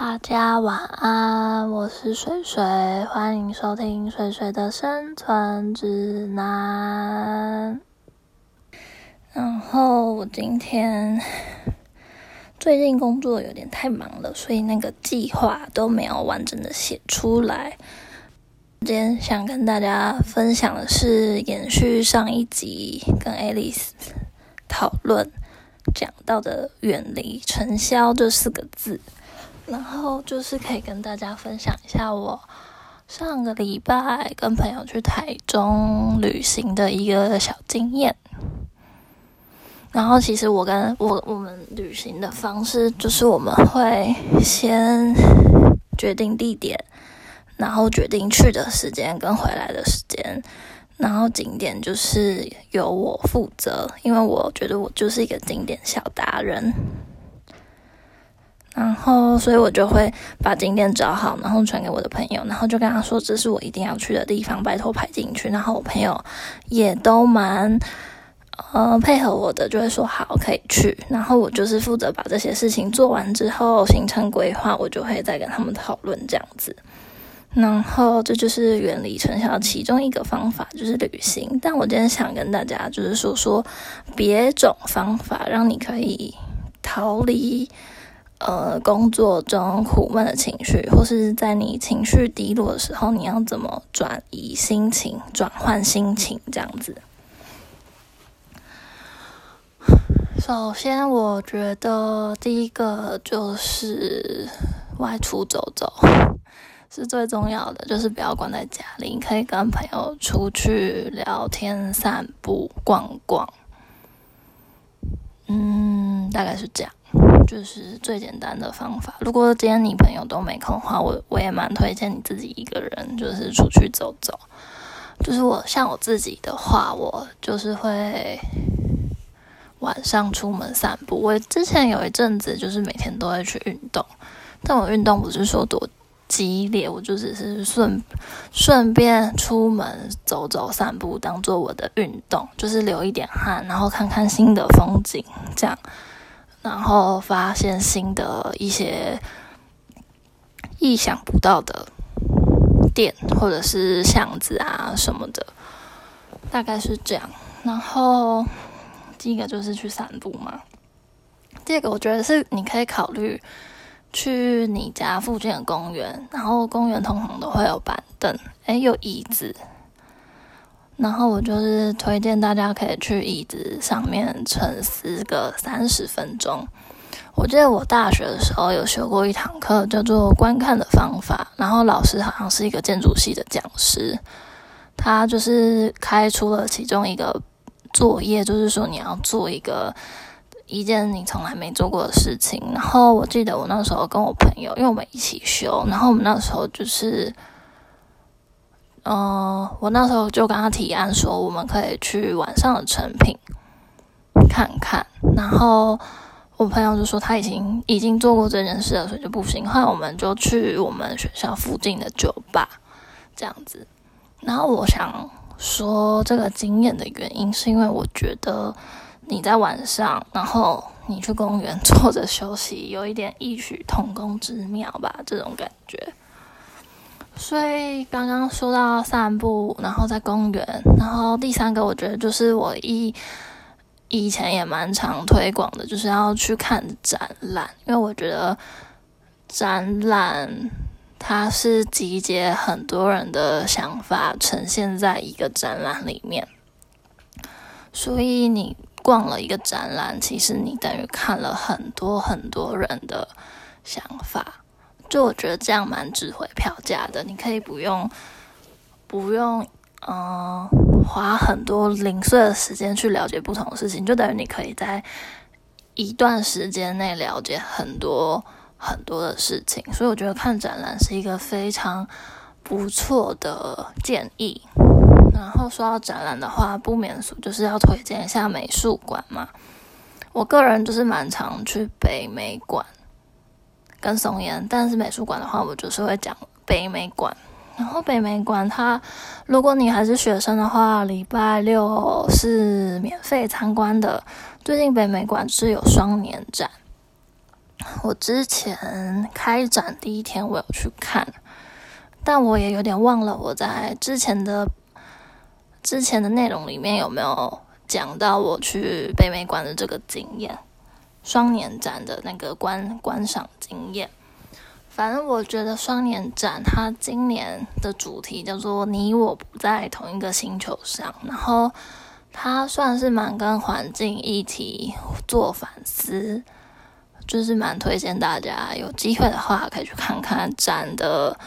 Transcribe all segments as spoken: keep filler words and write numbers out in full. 大家晚安，我是水水，欢迎收听水水的生存指南。然后我今天最近工作有点太忙了，所以那个计划都没有完整的写出来。今天想跟大家分享的是延续上一集跟 Alice 讨论讲到的远离尘嚣这四个字，然后就是可以跟大家分享一下我上个礼拜跟朋友去台中旅行的一个小经验。然后其实我跟我我们旅行的方式就是我们会先决定地点，然后决定去的时间跟回来的时间，然后景点就是由我负责，因为我觉得我就是一个景点小达人。然后所以我就会把景点找好，然后传给我的朋友，然后就跟他说这是我一定要去的地方，拜托排进去。然后我朋友也都蛮呃配合我的，就会说好可以去。然后我就是负责把这些事情做完之后，行程规划我就会再跟他们讨论这样子。然后这就是远离尘嚣其中一个方法，就是旅行。但我今天想跟大家就是说说别种方法，让你可以逃离呃，工作中苦闷的情绪，或是在你情绪低落的时候，你要怎么转移心情、转换心情这样子。首先，我觉得第一个就是外出走走是最重要的，就是不要关在家里，你可以跟朋友出去聊天、散步、逛逛。嗯，大概是这样。就是最简单的方法。如果今天你朋友都没空的话，我我也蛮推荐你自己一个人，就是出去走走。就是我像我自己的话，我就是会晚上出门散步。我之前有一阵子就是每天都会去运动，但我运动不是说多激烈，我就只是顺顺便出门走走散步，当做我的运动，就是流一点汗，然后看看新的风景，这样。然后发现新的一些意想不到的店或者是巷子啊什么的，大概是这样。然后第一个就是去散步嘛，第二个我觉得是你可以考虑去你家附近的公园，然后公园通常都会有板凳，诶，有椅子。然后我就是推荐大家可以去椅子上面沉思个三十分钟。我记得我大学的时候有修过一堂课叫做观看的方法，然后老师好像是一个建筑系的讲师，他就是开出了其中一个作业，就是说你要做一个一件你从来没做过的事情。然后我记得我那时候跟我朋友，因为我们一起修，然后我们那时候就是嗯，我那时候就跟他提案说，我们可以去晚上的成品看看。然后我朋友就说他已经已经做过这件事了，所以就不行。后来我们就去我们学校附近的酒吧这样子。然后我想说这个经验的原因，是因为我觉得你在晚上，然后你去公园坐着休息，有一点异曲同工之妙吧，这种感觉。所以刚刚说到散步，然后在公园，然后第三个我觉得就是我一以前也蛮常推广的，就是要去看展览。因为我觉得展览它是集结很多人的想法呈现在一个展览里面，所以你逛了一个展览，其实你等于看了很多很多人的想法，就我觉得这样蛮值回票价的。你可以不用不用嗯、呃、花很多零碎的时间去了解不同的事情，就等于你可以在一段时间内了解很多很多的事情。所以我觉得看展览是一个非常不错的建议。然后说到展览的话，不免俗就是要推荐一下美术馆嘛。我个人就是蛮常去北美馆跟松烟，但是美术馆的话，我就是会讲北美馆。然后北美馆它，如果你还是学生的话，礼拜六是免费参观的。最近北美馆是有双年展，我之前开展第一天我有去看，但我也有点忘了我在之前的之前的内容里面有没有讲到我去北美馆的这个经验，双年展的那个观观赏经验。反正我觉得双年展它今年的主题叫做你我不在同一个星球上，然后它算是蛮跟环境议题做反思，就是蛮推荐大家有机会的话可以去看看。展的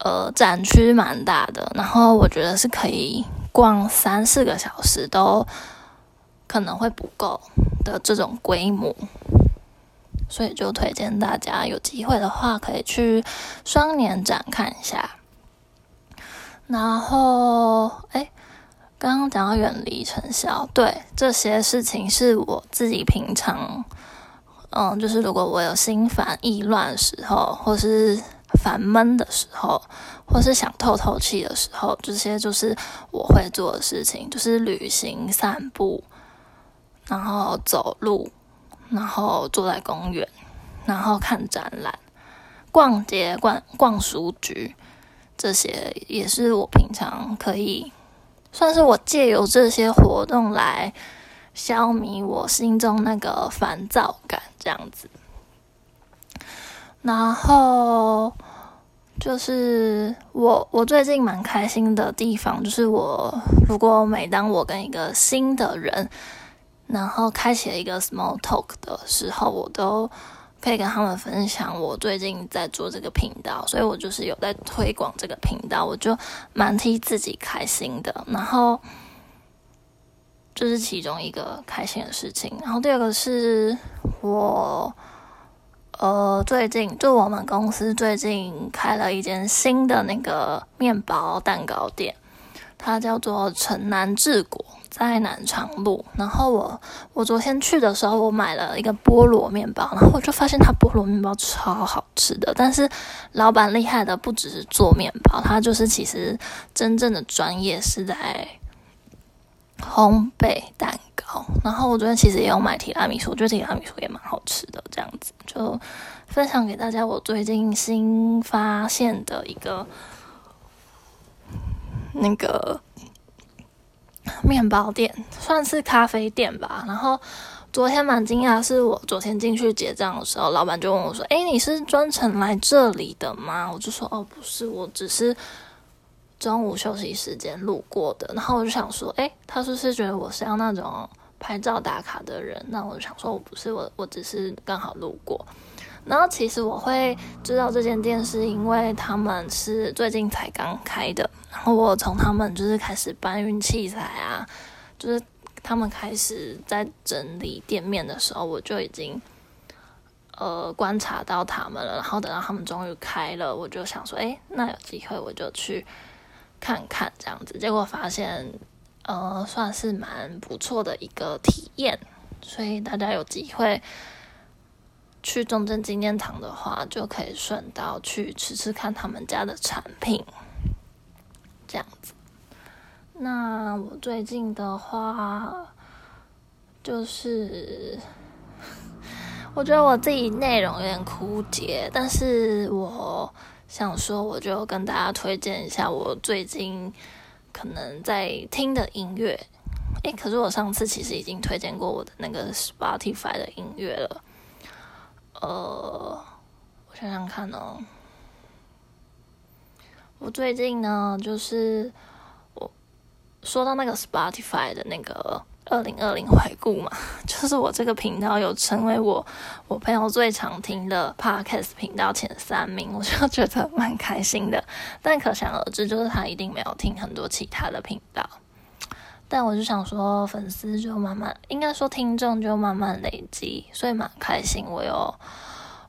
呃展区蛮大的，然后我觉得是可以逛三四个小时都可能会不够的这种规模，所以就推荐大家有机会的话可以去双年展看一下。然后诶刚刚讲到远离尘嚣，对，这些事情是我自己平常嗯，就是如果我有心烦意乱的时候，或是烦闷的时候，或是想透透气的时候，这些就是我会做的事情，就是旅行、散步，然后走路，然后坐在公园，然后看展览、逛街、逛逛书局，这些也是我平常可以，算是我借由这些活动来消弭我心中那个烦躁感这样子。然后就是我我最近蛮开心的地方，就是我如果每当我跟一个新的人然后开启了一个 small talk 的时候，我都可以跟他们分享我最近在做这个频道，所以我就是有在推广这个频道，我就蛮替自己开心的。然后这是其中一个开心的事情，然后第二个是我呃最近就我们公司最近开了一间新的那个面包蛋糕店，它叫做城南治国，在南长路。然后我我昨天去的时候，我买了一个菠萝面包，然后我就发现它菠萝面包超好吃的。但是老板厉害的不只是做面包，他就是其实真正的专业是在烘焙蛋糕。然后我昨天其实也有买提拉米苏，我觉得提拉米苏也蛮好吃的。这样子就分享给大家我最近新发现的一个那个面包店，算是咖啡店吧。然后昨天蛮惊讶，是我昨天进去结账的时候，老板就问我说：“诶，你是专程来这里的吗？”我就说：“哦，不是，我只是中午休息时间路过的。”然后我就想说，诶，他是不是觉得我是要那种拍照打卡的人？那我就想说，我不是，我我只是刚好路过。然后其实我会知道这间店是因为他们是最近才刚开的，然后我从他们就是开始搬运器材啊，就是他们开始在整理店面的时候，我就已经呃观察到他们了。然后等到他们终于开了，我就想说，诶，那有机会我就去看看这样子，结果发现，呃，算是蛮不错的一个体验，所以大家有机会去中正纪念堂的话，就可以顺道去吃吃看他们家的产品，这样子。那我最近的话，就是我觉得我自己内容有点枯竭，但是我想说，我就跟大家推荐一下我最近可能在听的音乐。诶，可是我上次其实已经推荐过我的那个 Spotify 的音乐了。呃，我想想看哦，我最近呢，就是我说到那个 Spotify 的那个二零二零回顾嘛，就是我这个频道有成为我我朋友最常听的 podcast 频道前三名，我就觉得蛮开心的。但可想而知，就是他一定没有听很多其他的频道。但我就想说，粉丝就慢慢，应该说听众就慢慢累积，所以蛮开心。我有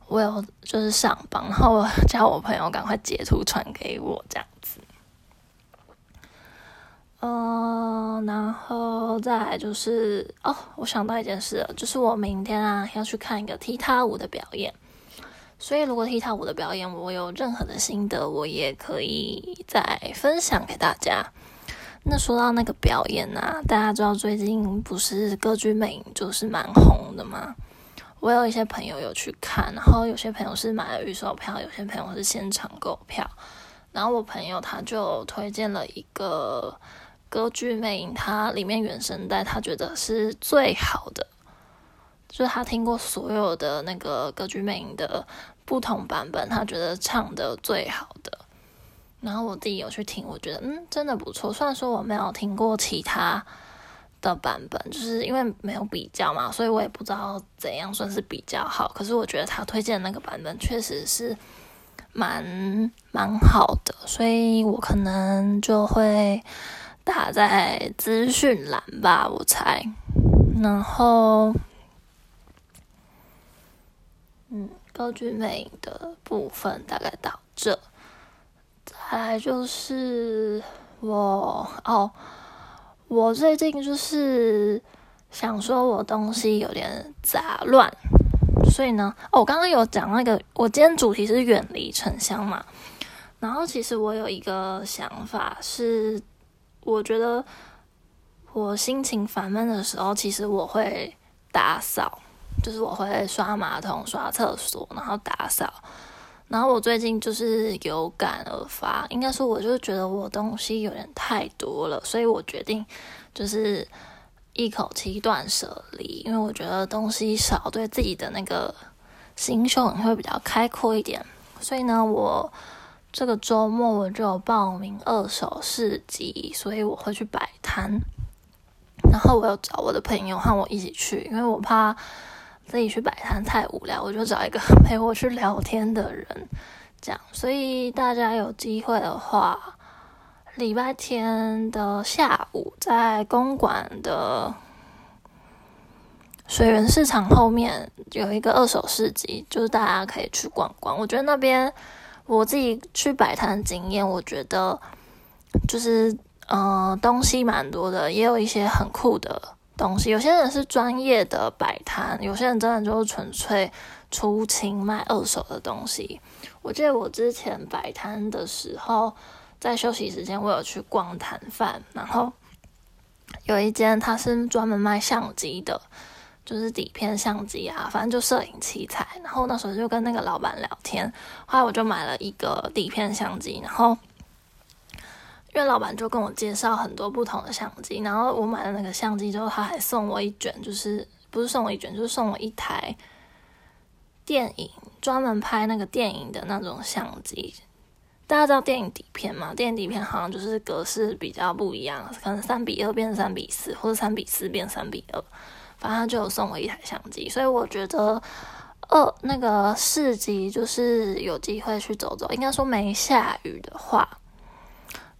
我有就是上榜，然后我叫我朋友赶快截图传给我这样子。嗯，然后再来就是哦，我想到一件事了，就是我明天啊要去看一个踢踏舞的表演，所以如果踢踏舞的表演我有任何的心得，我也可以再分享给大家。那说到那个表演啊，大家知道最近不是歌剧魅影就是蛮红的吗？我有一些朋友有去看，然后有些朋友是买了预售票，有些朋友是现场购票。然后我朋友他就推荐了一个歌剧《魅影》，它里面原声带他觉得是最好的，就是他听过所有的那个歌剧《魅影》的不同版本，他觉得唱的最好的。然后我自己有去听，我觉得嗯真的不错。虽然说我没有听过其他的版本，就是因为没有比较嘛，所以我也不知道怎样算是比较好，可是我觉得他推荐的那个版本确实是蛮蛮好的，所以我可能就会打在资讯栏吧，我猜。然后嗯，歌剧魅影的部分大概到这。再来就是我哦我最近就是想说我东西有点杂乱，所以呢、哦、我刚刚有讲那个我今天主题是远离城乡嘛，然后其实我有一个想法是，我觉得我心情烦闷的时候，其实我会打扫，就是我会刷马桶、刷厕所，然后打扫。然后我最近就是有感而发，应该说我就觉得我东西有点太多了，所以我决定就是一口气断舍离，因为我觉得东西少对自己的那个心胸会比较开阔一点。所以呢，我这个周末我就有报名二手市集，所以我会去摆摊。然后我有找我的朋友和我一起去，因为我怕自己去摆摊太无聊，我就找一个陪我去聊天的人，这样。所以大家有机会的话，礼拜天的下午在公馆的水源市场后面有一个二手市集，就是大家可以去逛逛。我觉得那边我自己去摆摊经验，我觉得就是呃东西蛮多的，也有一些很酷的东西。有些人是专业的摆摊，有些人真的就是纯粹出清卖二手的东西。我记得我之前摆摊的时候，在休息时间我有去逛摊贩，然后有一间它是专门卖相机的，就是底片相机啊，反正就摄影器材。然后那时候就跟那个老板聊天，后来我就买了一个底片相机，然后因为老板就跟我介绍很多不同的相机，然后我买了那个相机之后，他还送我一卷，就是不是送我一卷，就是送我一台电影，专门拍那个电影的那种相机。大家知道电影底片吗？电影底片好像就是格式比较不一样，可能三比二变三比四，或者三比四变三比二，反正他就有送我一台相机。所以我觉得呃，那个市集就是有机会去走走，应该说没下雨的话，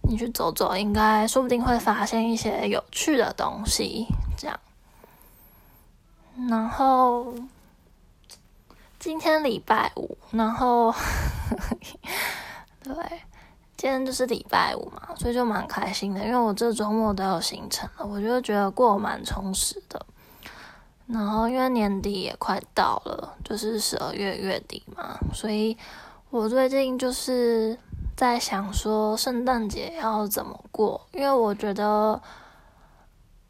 你去走走，应该说不定会发现一些有趣的东西，这样。然后今天礼拜五，然后对，今天就是礼拜五嘛，所以就蛮开心的，因为我这周末都有行程了，我就觉得过蛮充实的。然后因为年底也快到了，就是十二月月底嘛，所以我最近就是在想说圣诞节要怎么过，因为我觉得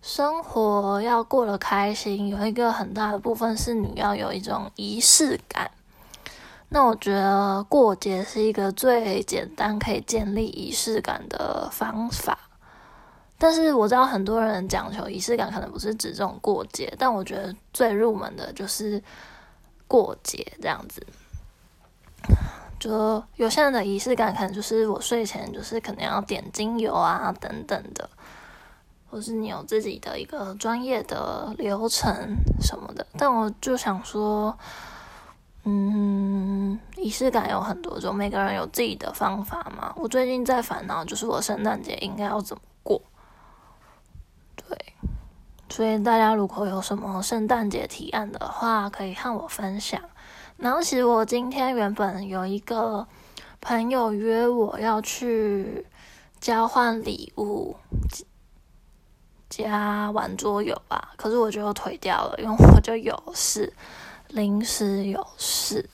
生活要过得开心，有一个很大的部分是你要有一种仪式感。那我觉得过节是一个最简单可以建立仪式感的方法，但是我知道很多人讲求仪式感可能不是指这种过节，但我觉得最入门的就是过节这样子。就有些人的仪式感可能就是我睡前就是可能要点精油啊等等的，或是你有自己的一个专业的流程什么的，但我就想说嗯仪式感有很多种，每个人有自己的方法嘛。我最近在烦恼就是我圣诞节应该要怎么过，对，所以大家如果有什么圣诞节提案的话可以和我分享。然后其实我今天原本有一个朋友约我要去交换礼物加玩桌游吧，可是我就推掉了，因为我就有事，临时有事，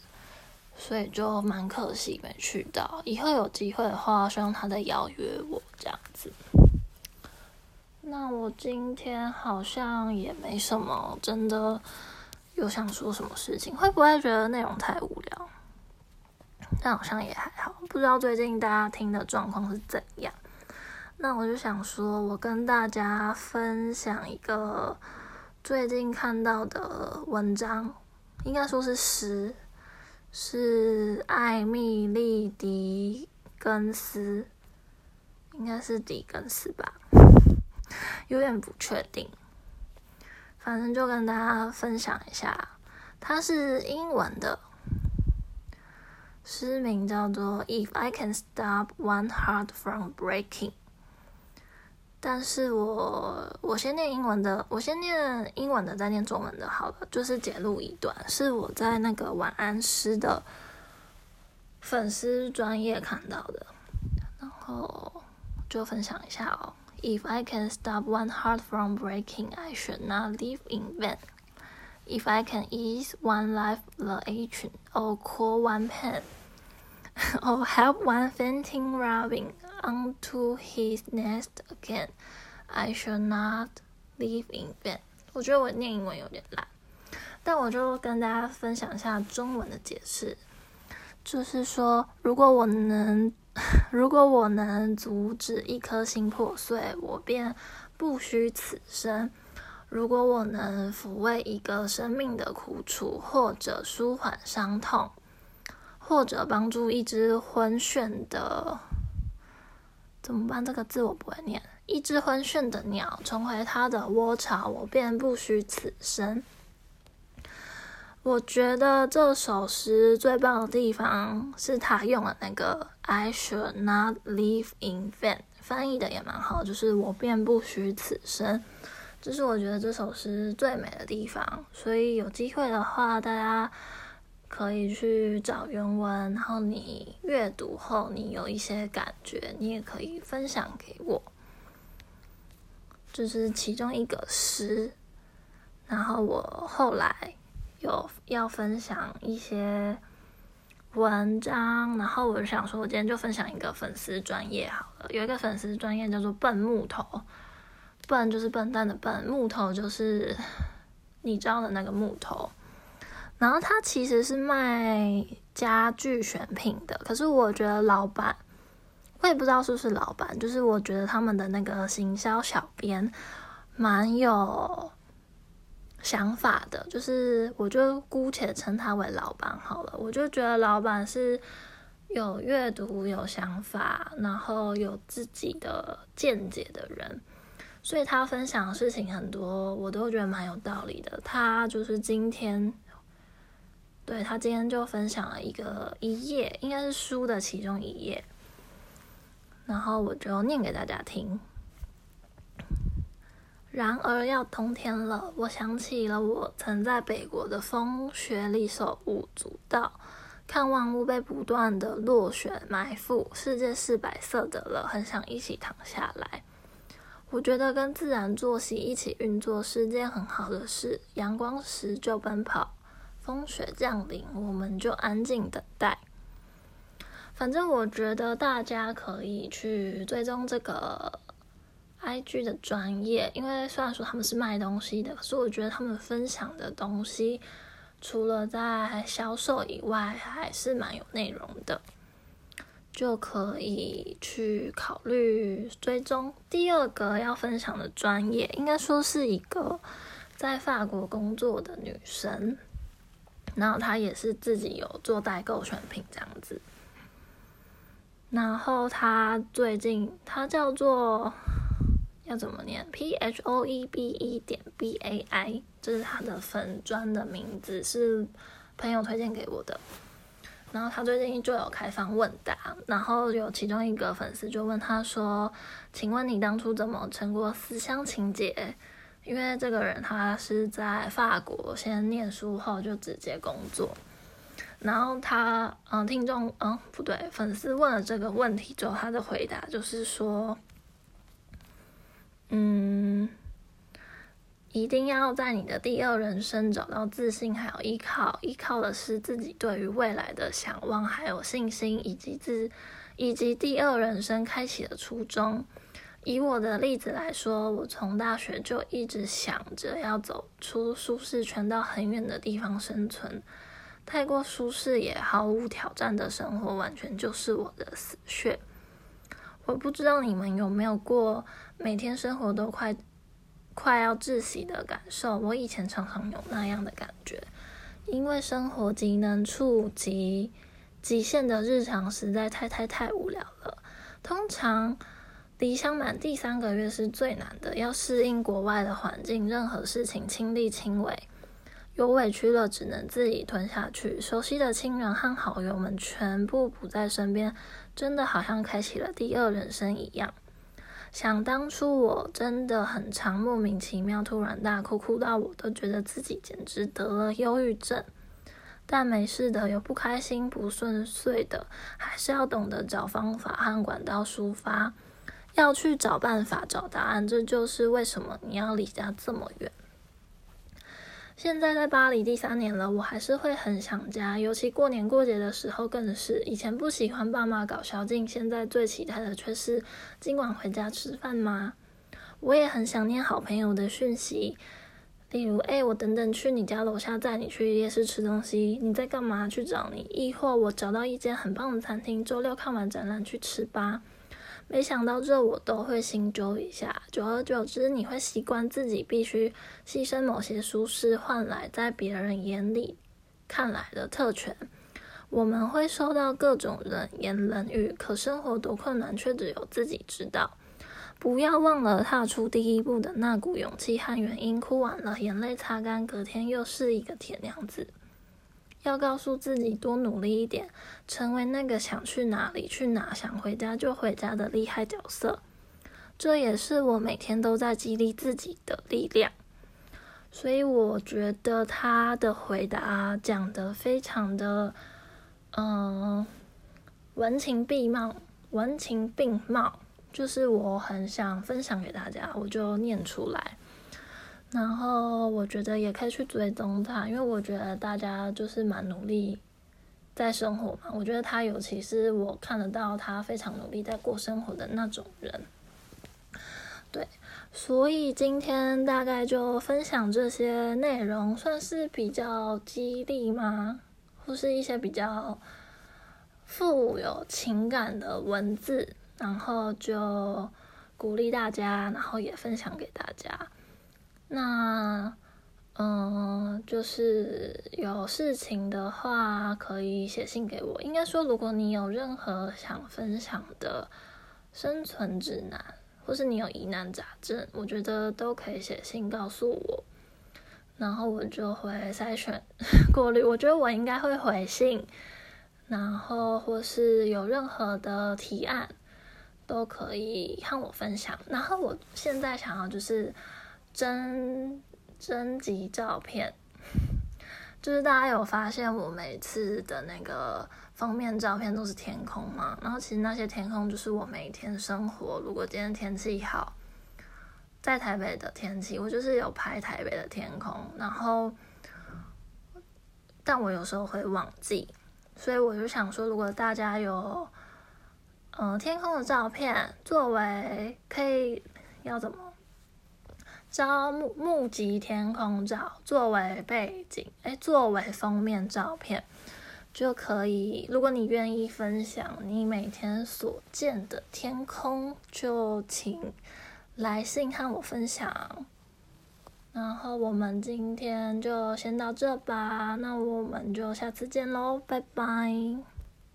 所以就蛮可惜没去到。以后有机会的话，希望他再邀约我这样子。那我今天好像也没什么真的又想说什么事情，会不会觉得内容太无聊？但好像也还好，不知道最近大家听的状况是怎样。那我就想说，我跟大家分享一个最近看到的文章，应该说是诗，是艾蜜莉·狄更斯，应该是狄更斯吧，有点不确定。反正就跟大家分享一下，它是英文的，诗名叫做《If I Can Stop One Heart From Breaking》。但是我我先念英文的，我先念英文的，再念中文的好了。就是截录一段，是我在那个晚安诗的粉丝专页看到的，然后就分享一下哦。If I can stop one heart from breaking, I should not live in vain. If I can ease one life the aching, or cool one pain, or help one fainting robin onto his nest again, I should not live in vain. 我觉得我念英文有点烂，但我就跟大家分享一下中文的解释，就是说，如果我能。如果我能阻止一颗心破碎，我便不虚此生；如果我能抚慰一个生命的苦楚，或者舒缓伤痛，或者帮助一只昏眩的……怎么办？这个字我不会念。一只昏眩的鸟重回它的窝巢，我便不虚此生。我觉得这首诗最棒的地方是他用了那个 I should not live in vain， 翻译的也蛮好，就是我便不虚此生，这是我觉得这首诗最美的地方。所以有机会的话，大家可以去找原文，然后你阅读后你有一些感觉，你也可以分享给我，这是其中一个诗。然后我后来有要分享一些文章，然后我就想说我今天就分享一个粉丝专页好了。有一个粉丝专页叫做笨木头，笨就是笨蛋的笨，木头就是你知道的那个木头。然后他其实是卖家具选品的，可是我觉得老板，我也不知道是不是老板，就是我觉得他们的那个行销小编蛮有想法的，就是我就姑且称他为老板好了。我就觉得老板是有阅读、有想法，然后有自己的见解的人，所以他分享的事情很多我都觉得蛮有道理的。他就是今天对他今天就分享了一个一页，应该是书的其中一页，然后我就念给大家听。然而要冬天了，我想起了我曾在北国的风雪里手舞足蹈，看万物被不断的落雪埋伏，世界是白色的了，很想一起躺下来。我觉得跟自然作息一起运作是件很好的事，阳光时就奔跑，风雪降临，我们就安静等待。反正我觉得大家可以去追踪这个I G 的专业，因为虽然说他们是卖东西的，可是我觉得他们分享的东西除了在销售以外还是蛮有内容的，就可以去考虑追踪。第二个要分享的专业应该说是一个在法国工作的女生，然后她也是自己有做代购选品这样子。然后她最近她叫做要怎么念 P H O E B E 点 B A I， 这是他的粉专的名字，是朋友推荐给我的。然后他最近就有开放问答，然后有其中一个粉丝就问他说，请问你当初怎么撑过思乡情节？因为这个人他是在法国先念书后就直接工作，然后他嗯听众嗯不对粉丝问了这个问题之后，他的回答就是说，嗯，一定要在你的第二人生找到自信还有依靠，依靠的是自己对于未来的想望还有信心，以及自以及第二人生开启的初衷。以我的例子来说，我从大学就一直想着要走出舒适圈，到很远的地方生存。太过舒适也毫无挑战的生活，完全就是我的死穴。我不知道你们有没有过每天生活都快快要窒息的感受，我以前常常有那样的感觉，因为生活极能触及极限的日常实在太太太无聊了。通常离乡满第三个月是最难的，要适应国外的环境，任何事情亲力亲为，有委屈了只能自己吞下去。熟悉的亲人和好友们全部不在身边，真的好像开启了第二人生一样。想当初我真的很常莫名其妙突然大哭，哭到我都觉得自己简直得了忧郁症。但没事的，有不开心不顺遂的，还是要懂得找方法和管道抒发，要去找办法找答案。这就是为什么你要离家这么远。现在在巴黎第三年了，我还是会很想家，尤其过年过节的时候更是。以前不喜欢爸妈搞宵禁，现在最期待的却是今晚回家吃饭吗？我也很想念好朋友的讯息，例如诶、欸、我等等去你家楼下载你去夜市吃东西，你在干嘛？去找你。亦或我找到一间很棒的餐厅，周六看完展览去吃吧。没想到这我都会心揪一下，久而久之你会习惯自己必须牺牲某些舒适，换来在别人眼里看来的特权。我们会受到各种冷言冷语，可生活多困难却只有自己知道。不要忘了踏出第一步的那股勇气和原因，哭完了眼泪擦干，隔天又是一个铁娘子。要告诉自己多努力一点，成为那个想去哪里去哪，想回家就回家的厉害角色。这也是我每天都在激励自己的力量。所以我觉得他的回答讲得非常的嗯文情并茂，文情并茂，就是我很想分享给大家，我就念出来。然后我觉得也可以去追踪他，因为我觉得大家就是蛮努力在生活嘛。我觉得他尤其是我看得到他非常努力在过生活的那种人。对，所以今天大概就分享这些内容，算是比较激励吗？或是一些比较富有情感的文字，然后就鼓励大家，然后也分享给大家。那嗯，就是有事情的话可以写信给我。应该说，如果你有任何想分享的生存指南，或是你有疑难杂症，我觉得都可以写信告诉我，然后我就会筛选过滤。我觉得我应该会回信，然后或是有任何的提案都可以和我分享。然后我现在想要就是征征集照片，就是大家有发现我每次的那个封面照片都是天空嘛，然后其实那些天空就是我每天生活。如果今天天气好，在台北的天气，我就是有拍台北的天空，然后但我有时候会忘记，所以我就想说，如果大家有嗯、呃、天空的照片作为可以要怎么招募募集天空照作为背景，哎，作为封面照片就可以。如果你愿意分享你每天所见的天空，就请来信和我分享。然后我们今天就先到这吧，那我们就下次见咯，拜拜。